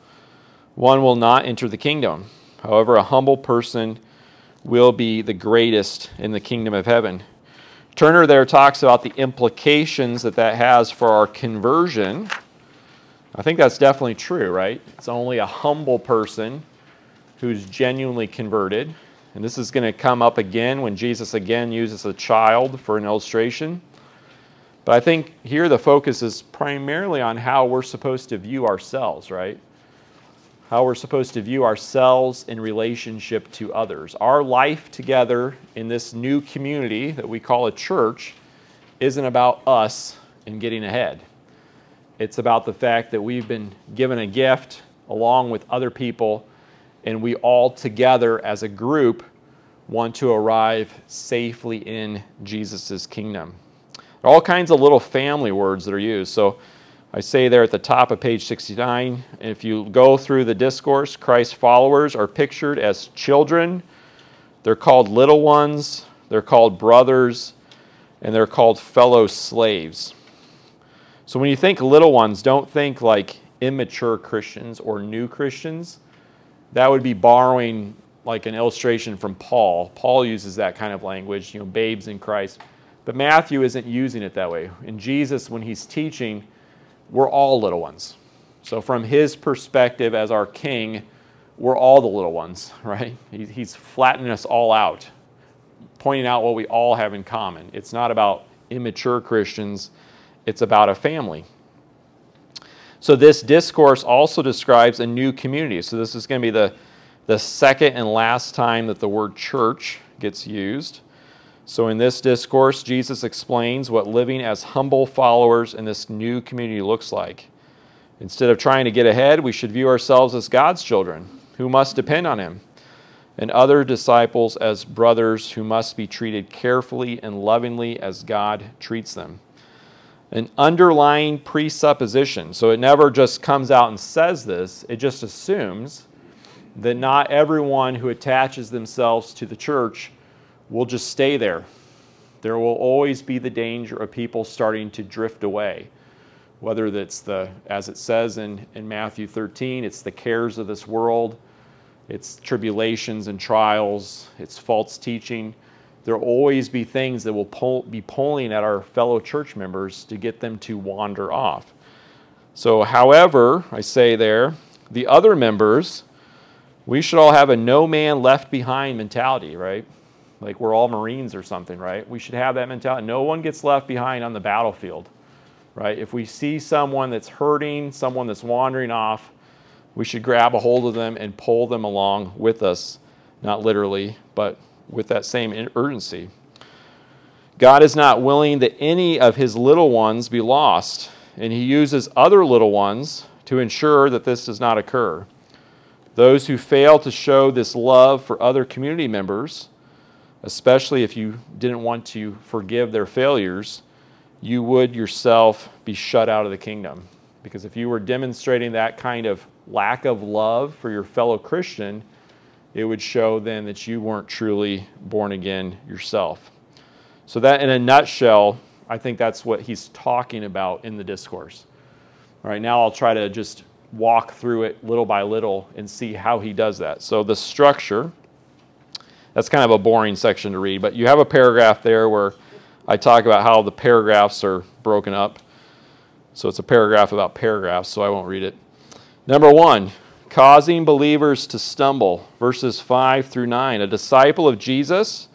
one will not enter the kingdom. However, a humble person will be the greatest in the kingdom of heaven. Turner there talks about the implications that that has for our conversion. I think that's definitely true, right? It's only a humble person who's genuinely converted. And this is going to come up again when Jesus again uses a child for an illustration. But I think here the focus is primarily on how we're supposed to view ourselves, right? How we're supposed to view ourselves in relationship to others. Our life together in this new community that we call a church isn't about us and getting ahead. It's about the fact that we've been given a gift along with other people, and we all together as a group want to arrive safely in Jesus' kingdom. There are all kinds of little family words that are used. So I say there at the top of page sixty-nine, if you go through the discourse, Christ's followers are pictured as children. They're called little ones, they're called brothers, and they're called fellow slaves. So when you think little ones, don't think like immature Christians or new Christians. That would be borrowing like an illustration from Paul. Paul uses that kind of language, you know, babes in Christ. But Matthew isn't using it that way. In Jesus, when he's teaching, we're all little ones. So from his perspective as our king, we're all the little ones, right? He, he's flattening us all out, pointing out what we all have in common. It's not about immature Christians. It's about a family. So this discourse also describes a new community. So this is going to be the, the second and last time that the word church gets used. So in this discourse, Jesus explains what living as humble followers in this new community looks like. Instead of trying to get ahead, we should view ourselves as God's children who must depend on him, and other disciples as brothers who must be treated carefully and lovingly as God treats them. An underlying presupposition. So it never just comes out and says this, it just assumes that not everyone who attaches themselves to the church will just stay there. There will always be the danger of people starting to drift away. Whether that's the, as it says in, in Matthew thirteen, it's the cares of this world, it's tribulations and trials, it's false teaching. There will always be things that will pull, be pulling at our fellow church members to get them to wander off. So, however, I say there, the other members, we should all have a no man left behind mentality, right? Like we're all Marines or something, right? We should have that mentality. No one gets left behind on the battlefield, right? If we see someone that's hurting, someone that's wandering off, we should grab a hold of them and pull them along with us, not literally, but with that same urgency. God is not willing that any of his little ones be lost, and he uses other little ones to ensure that this does not occur. Those who fail to show this love for other community members, especially if you didn't want to forgive their failures, you would yourself be shut out of the kingdom. Because if you were demonstrating that kind of lack of love for your fellow Christian, it would show then that you weren't truly born again yourself. So that, in a nutshell, I think that's what he's talking about in the discourse. All right, now I'll try to just walk through it little by little and see how he does that. So the structure, that's kind of a boring section to read, but you have a paragraph there where I talk about how the paragraphs are broken up. So it's a paragraph about paragraphs, so I won't read it. Number one, causing believers to stumble, verses five through nine. A disciple of Jesus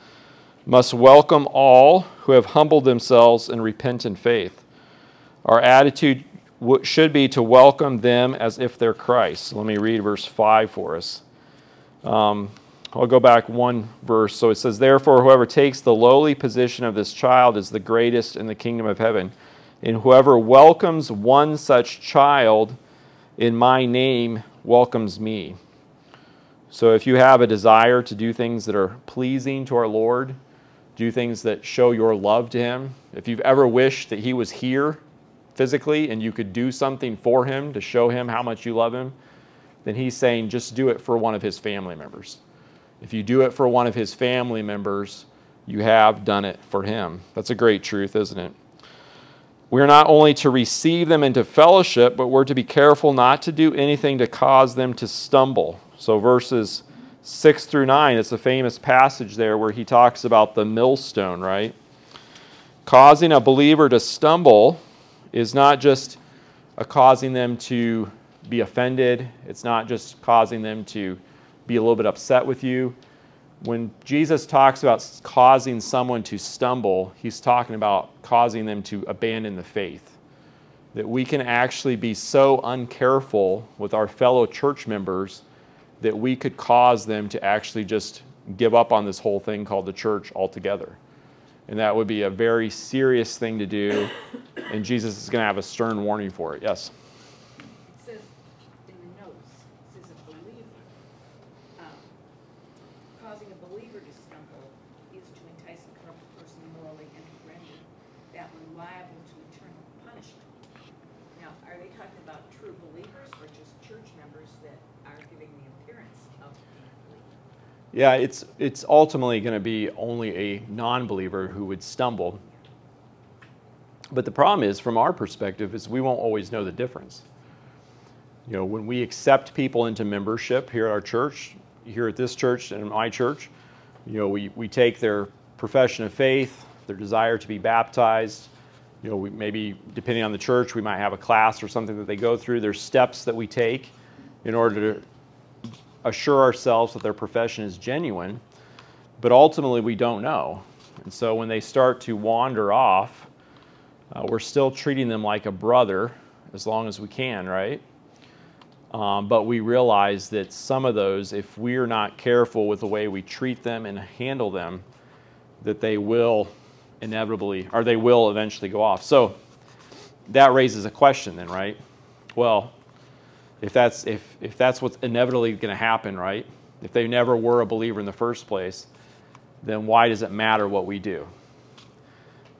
must welcome all who have humbled themselves in repentant faith. Our attitude should be to welcome them as if they're Christ. Let me read verse five for us. Um, I'll go back one verse. So it says, "Therefore, whoever takes the lowly position of this child is the greatest in the kingdom of heaven. And whoever welcomes one such child in my name welcomes me." So if you have a desire to do things that are pleasing to our Lord, do things that show your love to him, if you've ever wished that he was here physically and you could do something for him to show him how much you love him, then he's saying just do it for one of his family members. If you do it for one of his family members, you have done it for him. That's a great truth, isn't it? We're not only to receive them into fellowship, but we're to be careful not to do anything to cause them to stumble. So verses six through nine, it's a famous passage there where he talks about the millstone, right? Causing a believer to stumble is not just a causing them to be offended. It's not just causing them to be a little bit upset with you. When Jesus talks about causing someone to stumble, he's talking about causing them to abandon the faith. That we can actually be so uncareful with our fellow church members that we could cause them to actually just give up on this whole thing called the church altogether. And that would be a very serious thing to do, and Jesus is going to have a stern warning for it. Yes? It says in the notes, it says a believer. Um, causing a believer to stumble is to entice a corrupt person morally and to render that one liable to eternal punishment. Now, are they talking about true believers or just church members that are giving the appearance of being believers? Yeah, it's it's ultimately going to be only a non-believer who would stumble. But the problem is, from our perspective, is we won't always know the difference. You know, when we accept people into membership here at our church, here at this church and my church, you know, we, we take their profession of faith, their desire to be baptized. You know, we maybe, depending on the church, we might have a class or something that they go through. There's steps that we take in order to assure ourselves that their profession is genuine, but ultimately we don't know. And so when they start to wander off, uh, we're still treating them like a brother as long as we can, right? Um, but we realize that some of those, if we're not careful with the way we treat them and handle them, that they will inevitably, or they will eventually go off. So that raises a question then, right? Well, If that's if if that's what's inevitably going to happen, right? If they never were a believer in the first place, then why does it matter what we do?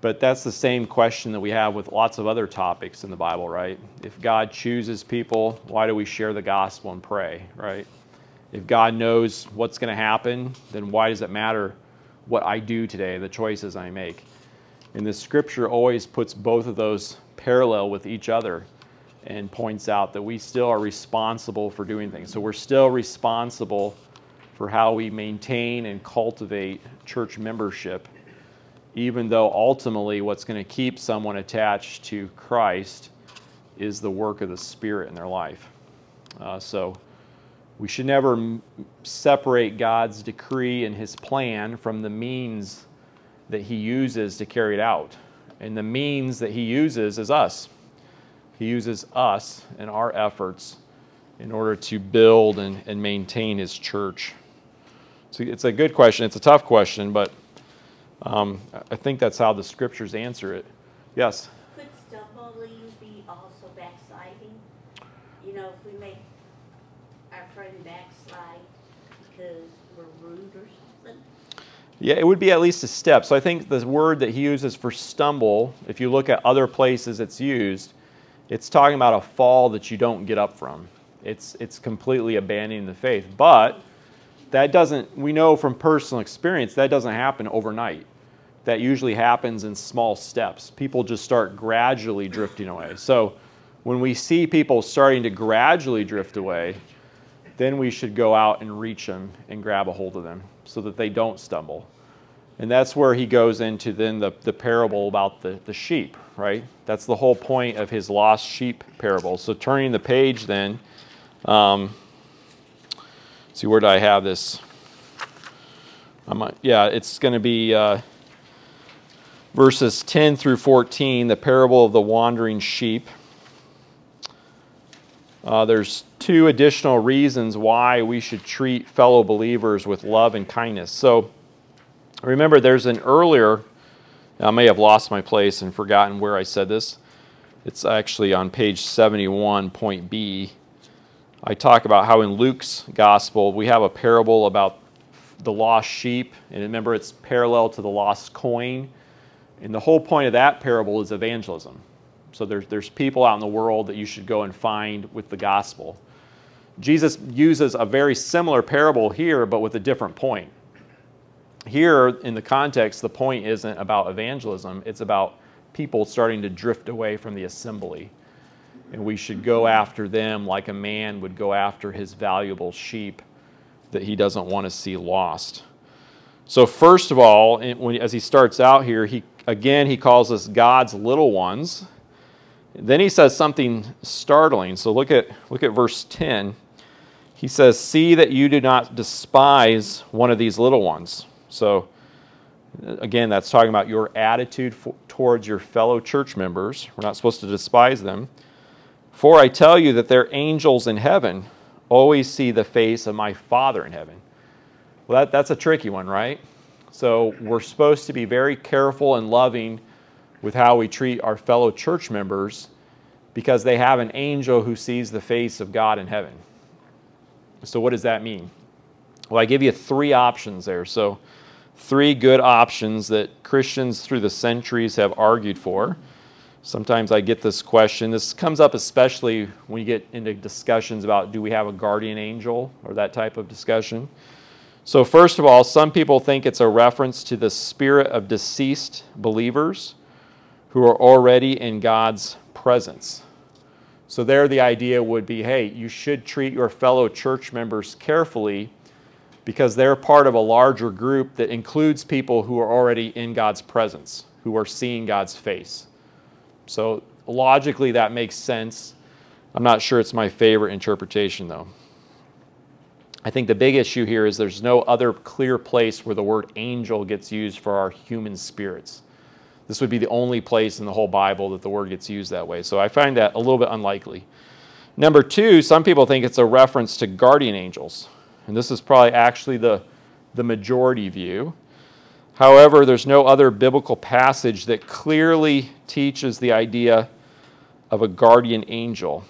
But that's the same question that we have with lots of other topics in the Bible, right? If God chooses people, why do we share the gospel and pray, right? If God knows what's going to happen, then why does it matter what I do today, the choices I make? And the scripture always puts both of those parallel with each other and points out that we still are responsible for doing things. So we're still responsible for how we maintain and cultivate church membership, even though ultimately what's going to keep someone attached to Christ is the work of the Spirit in their life. Uh, so we should never m- separate God's decree and His plan from the means that He uses to carry it out. And the means that He uses is us. He uses us and our efforts in order to build and, and maintain His church. So it's a good question. It's a tough question, but Um, I think that's how the Scriptures answer it. Yes? Could stumbling be also backsliding? You know, if we make our friend backslide because we're rude or something? Yeah, it would be at least a step. So I think the word that he uses for stumble, if you look at other places it's used, it's talking about a fall that you don't get up from. It's, it's completely abandoning the faith. But that doesn't, we know from personal experience, that doesn't happen overnight. That usually happens in small steps. People just start gradually drifting away. So when we see people starting to gradually drift away, then we should go out and reach them and grab a hold of them so that they don't stumble. And that's where he goes into then the, the parable about the, the sheep, right? That's the whole point of his lost sheep parable. So turning the page then, um, see, where do I have this? I'm, yeah, it's going to be uh, verses ten through fourteen, the parable of the wandering sheep. Uh, there's two additional reasons why we should treat fellow believers with love and kindness. So remember, there's an earlier, I may have lost my place and forgotten where I said this. It's actually on page seventy-one, point B. I talk about how in Luke's gospel, we have a parable about the lost sheep. And remember, it's parallel to the lost coin. And the whole point of that parable is evangelism. So there's, there's people out in the world that you should go and find with the gospel. Jesus uses a very similar parable here, but with a different point. Here, in the context, the point isn't about evangelism. It's about people starting to drift away from the assembly. And we should go after them like a man would go after his valuable sheep that he doesn't want to see lost. So first of all, as he starts out here, he again, he calls us God's little ones. Then he says something startling. So look at, look at verse ten. He says, "See that you do not despise one of these little ones." So again, that's talking about your attitude for, towards your fellow church members. We're not supposed to despise them. "For I tell you that their angels in heaven always see the face of my Father in heaven." Well, that, that's a tricky one, right? So we're supposed to be very careful and loving with how we treat our fellow church members because they have an angel who sees the face of God in heaven. So what does that mean? Well, I give you three options there. So three good options that Christians through the centuries have argued for. Sometimes I get this question. This comes up especially when you get into discussions about do we have a guardian angel or that type of discussion. So first of all, some people think it's a reference to the spirit of deceased believers who are already in God's presence. So there the idea would be, hey, you should treat your fellow church members carefully because they're part of a larger group that includes people who are already in God's presence, who are seeing God's face. So logically, that makes sense. I'm not sure it's my favorite interpretation, though. I think the big issue here is there's no other clear place where the word angel gets used for our human spirits. This would be the only place in the whole Bible that the word gets used that way. So I find that a little bit unlikely. Number two, some people think it's a reference to guardian angels. And this is probably actually the, the majority view. However, there's no other biblical passage that clearly teaches the idea of a guardian angel.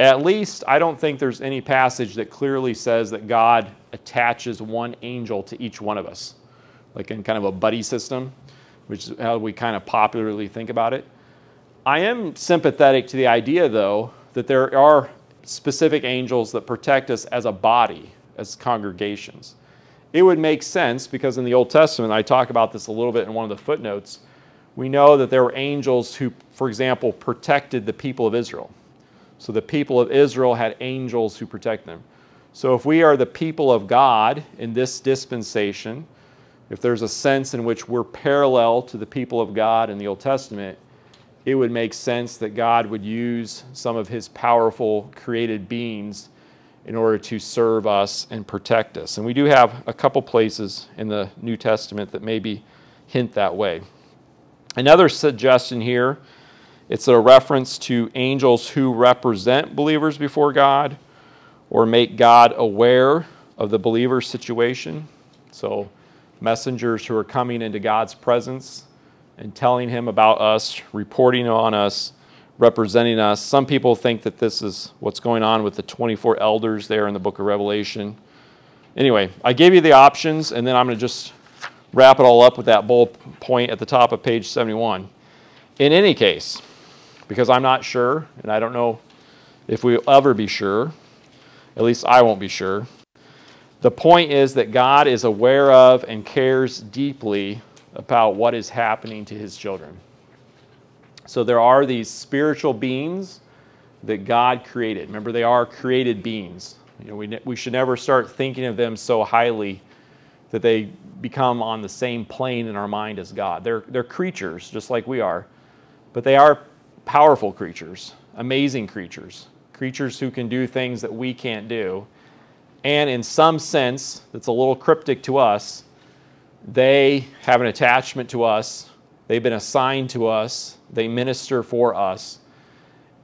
At least, I don't think there's any passage that clearly says that God attaches one angel to each one of us, like in kind of a buddy system, which is how we kind of popularly think about it. I am sympathetic to the idea, though, that there are specific angels that protect us as a body, as congregations. It would make sense because in the Old Testament, I talk about this a little bit in one of the footnotes, we know that there were angels who, for example, protected the people of Israel. So the people of Israel had angels who protect them. So if we are the people of God in this dispensation, if there's a sense in which we're parallel to the people of God in the Old Testament, it would make sense that God would use some of his powerful created beings in order to serve us and protect us. And we do have a couple places in the New Testament that maybe hint that way. Another suggestion here, it's a reference to angels who represent believers before God or make God aware of the believer's situation. So messengers who are coming into God's presence and telling him about us, reporting on us, representing us. Some people think that this is what's going on with the twenty-four elders there in the book of Revelation. Anyway, I gave you the options, and then I'm going to just wrap it all up with that bold point at the top of page seventy-one. In any case, because I'm not sure, and I don't know if we'll ever be sure, at least I won't be sure, the point is that God is aware of and cares deeply about what is happening to his children. So there are these spiritual beings that God created. Remember, they are created beings. You know, we ne- we should never start thinking of them so highly that they become on the same plane in our mind as God. They're they're creatures just like we are, but they are powerful creatures, amazing creatures, creatures who can do things that we can't do. And in some sense, that's a little cryptic to us, they have an attachment to us. They've been assigned to us. They minister for us.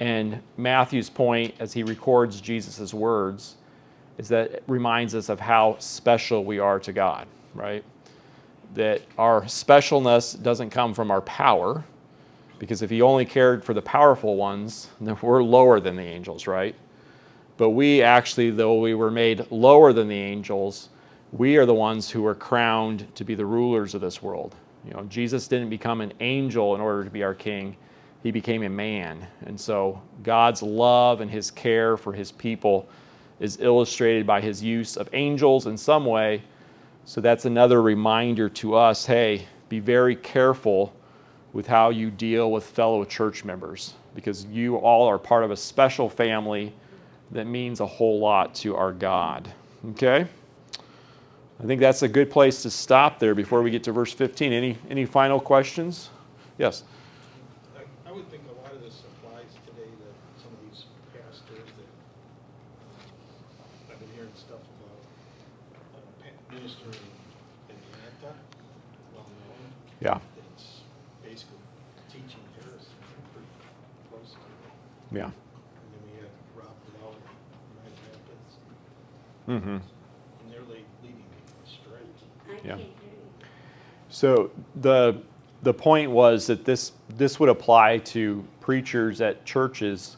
And Matthew's point, as he records Jesus' words, is that it reminds us of how special we are to God, right? That our specialness doesn't come from our power, because if he only cared for the powerful ones, then we're lower than the angels, right? But we actually, though we were made lower than the angels, we are the ones who are crowned to be the rulers of this world. You know, Jesus didn't become an angel in order to be our king. He became a man. And so God's love and his care for his people is illustrated by his use of angels in some way. So that's another reminder to us, hey, be very careful with how you deal with fellow church members, because you all are part of a special family that means a whole lot to our God. Okay? I think that's a good place to stop there before we get to verse fifteen. Any any final questions? Yes. I would think a lot of this applies today to some of these pastors that I've been hearing stuff about ministering in Atlanta, well known. Yeah. It's basically teaching heresy pretty close to it. Yeah. And then we had Rob Lowe in United Rapids. Mm-hmm. Yeah. So the the point was that this this would apply to preachers at churches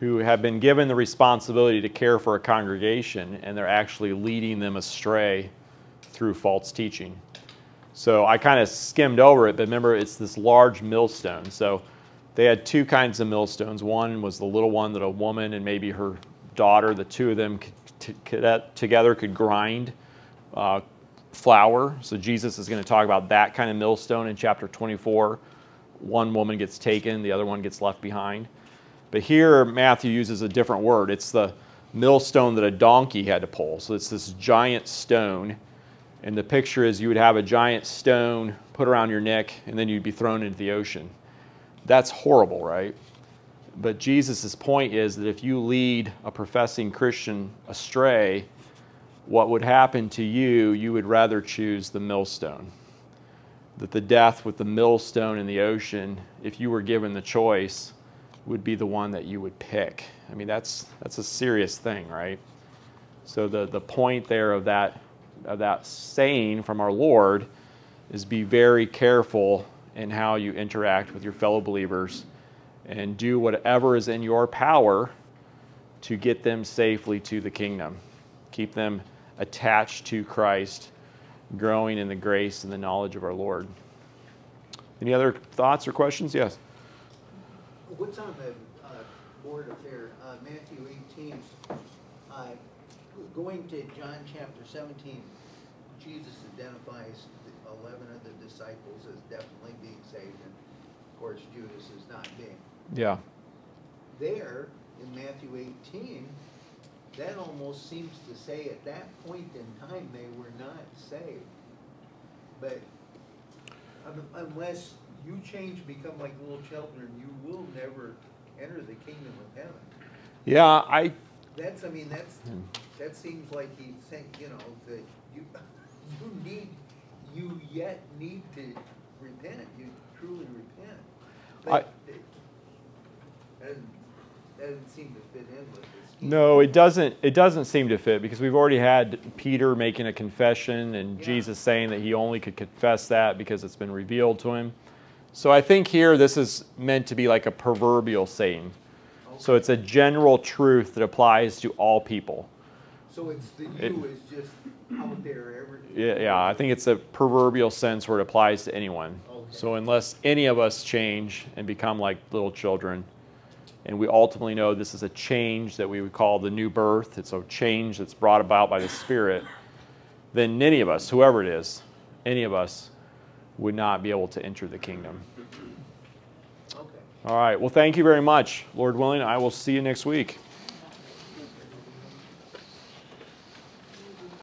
who have been given the responsibility to care for a congregation, and they're actually leading them astray through false teaching. So I kind of skimmed over it, but remember, it's this large millstone. So they had two kinds of millstones. One was the little one that a woman and maybe her daughter, the two of them could t- together could grind uh, flour. So Jesus is going to talk about that kind of millstone in chapter twenty-four. One woman gets taken, the other one gets left behind. But here Matthew uses a different word. It's the millstone that a donkey had to pull. So it's this giant stone. And the picture is you would have a giant stone put around your neck, and then you'd be thrown into the ocean. That's horrible, right? But Jesus' point is that if you lead a professing Christian astray, what would happen to you, you would rather choose the millstone. That the death with the millstone in the ocean, if you were given the choice, would be the one that you would pick. I mean, that's that's a serious thing, right? So the, the point there of that, of that saying from our Lord is be very careful in how you interact with your fellow believers and do whatever is in your power to get them safely to the kingdom. Keep them attached to Christ, growing in the grace and the knowledge of our Lord. Any other thoughts or questions? Yes. What's on the uh, board up there? Uh, Matthew eighteen. Uh, going to John chapter seventeen, Jesus identifies the eleven of the disciples as definitely being saved, and of course Judas is not being. Yeah. There, in Matthew eighteen, that almost seems to say at that point in time they were not saved. But um, unless you change, become like little children, you will never enter the kingdom of heaven. Yeah, I... That's, I mean, that's, hmm. that seems like he's saying, you know, that you you need, you yet need to repent. You truly repent. But I, it, it doesn't seem to fit in with this. No, it doesn't, it doesn't seem to fit, because we've already had Peter making a confession and yeah. Jesus saying that he only could confess that because it's been revealed to him. So I think here this is meant to be like a proverbial saying. So it's a general truth that applies to all people. So it's the you it, is just out there. Ever yeah, yeah, I think it's a proverbial sense where it applies to anyone. Okay. So unless any of us change and become like little children, and we ultimately know this is a change that we would call the new birth, it's a change that's brought about by the Spirit, then any of us, whoever it is, any of us would not be able to enter the kingdom. All right. Well, thank you very much. Lord willing, I will see you next week.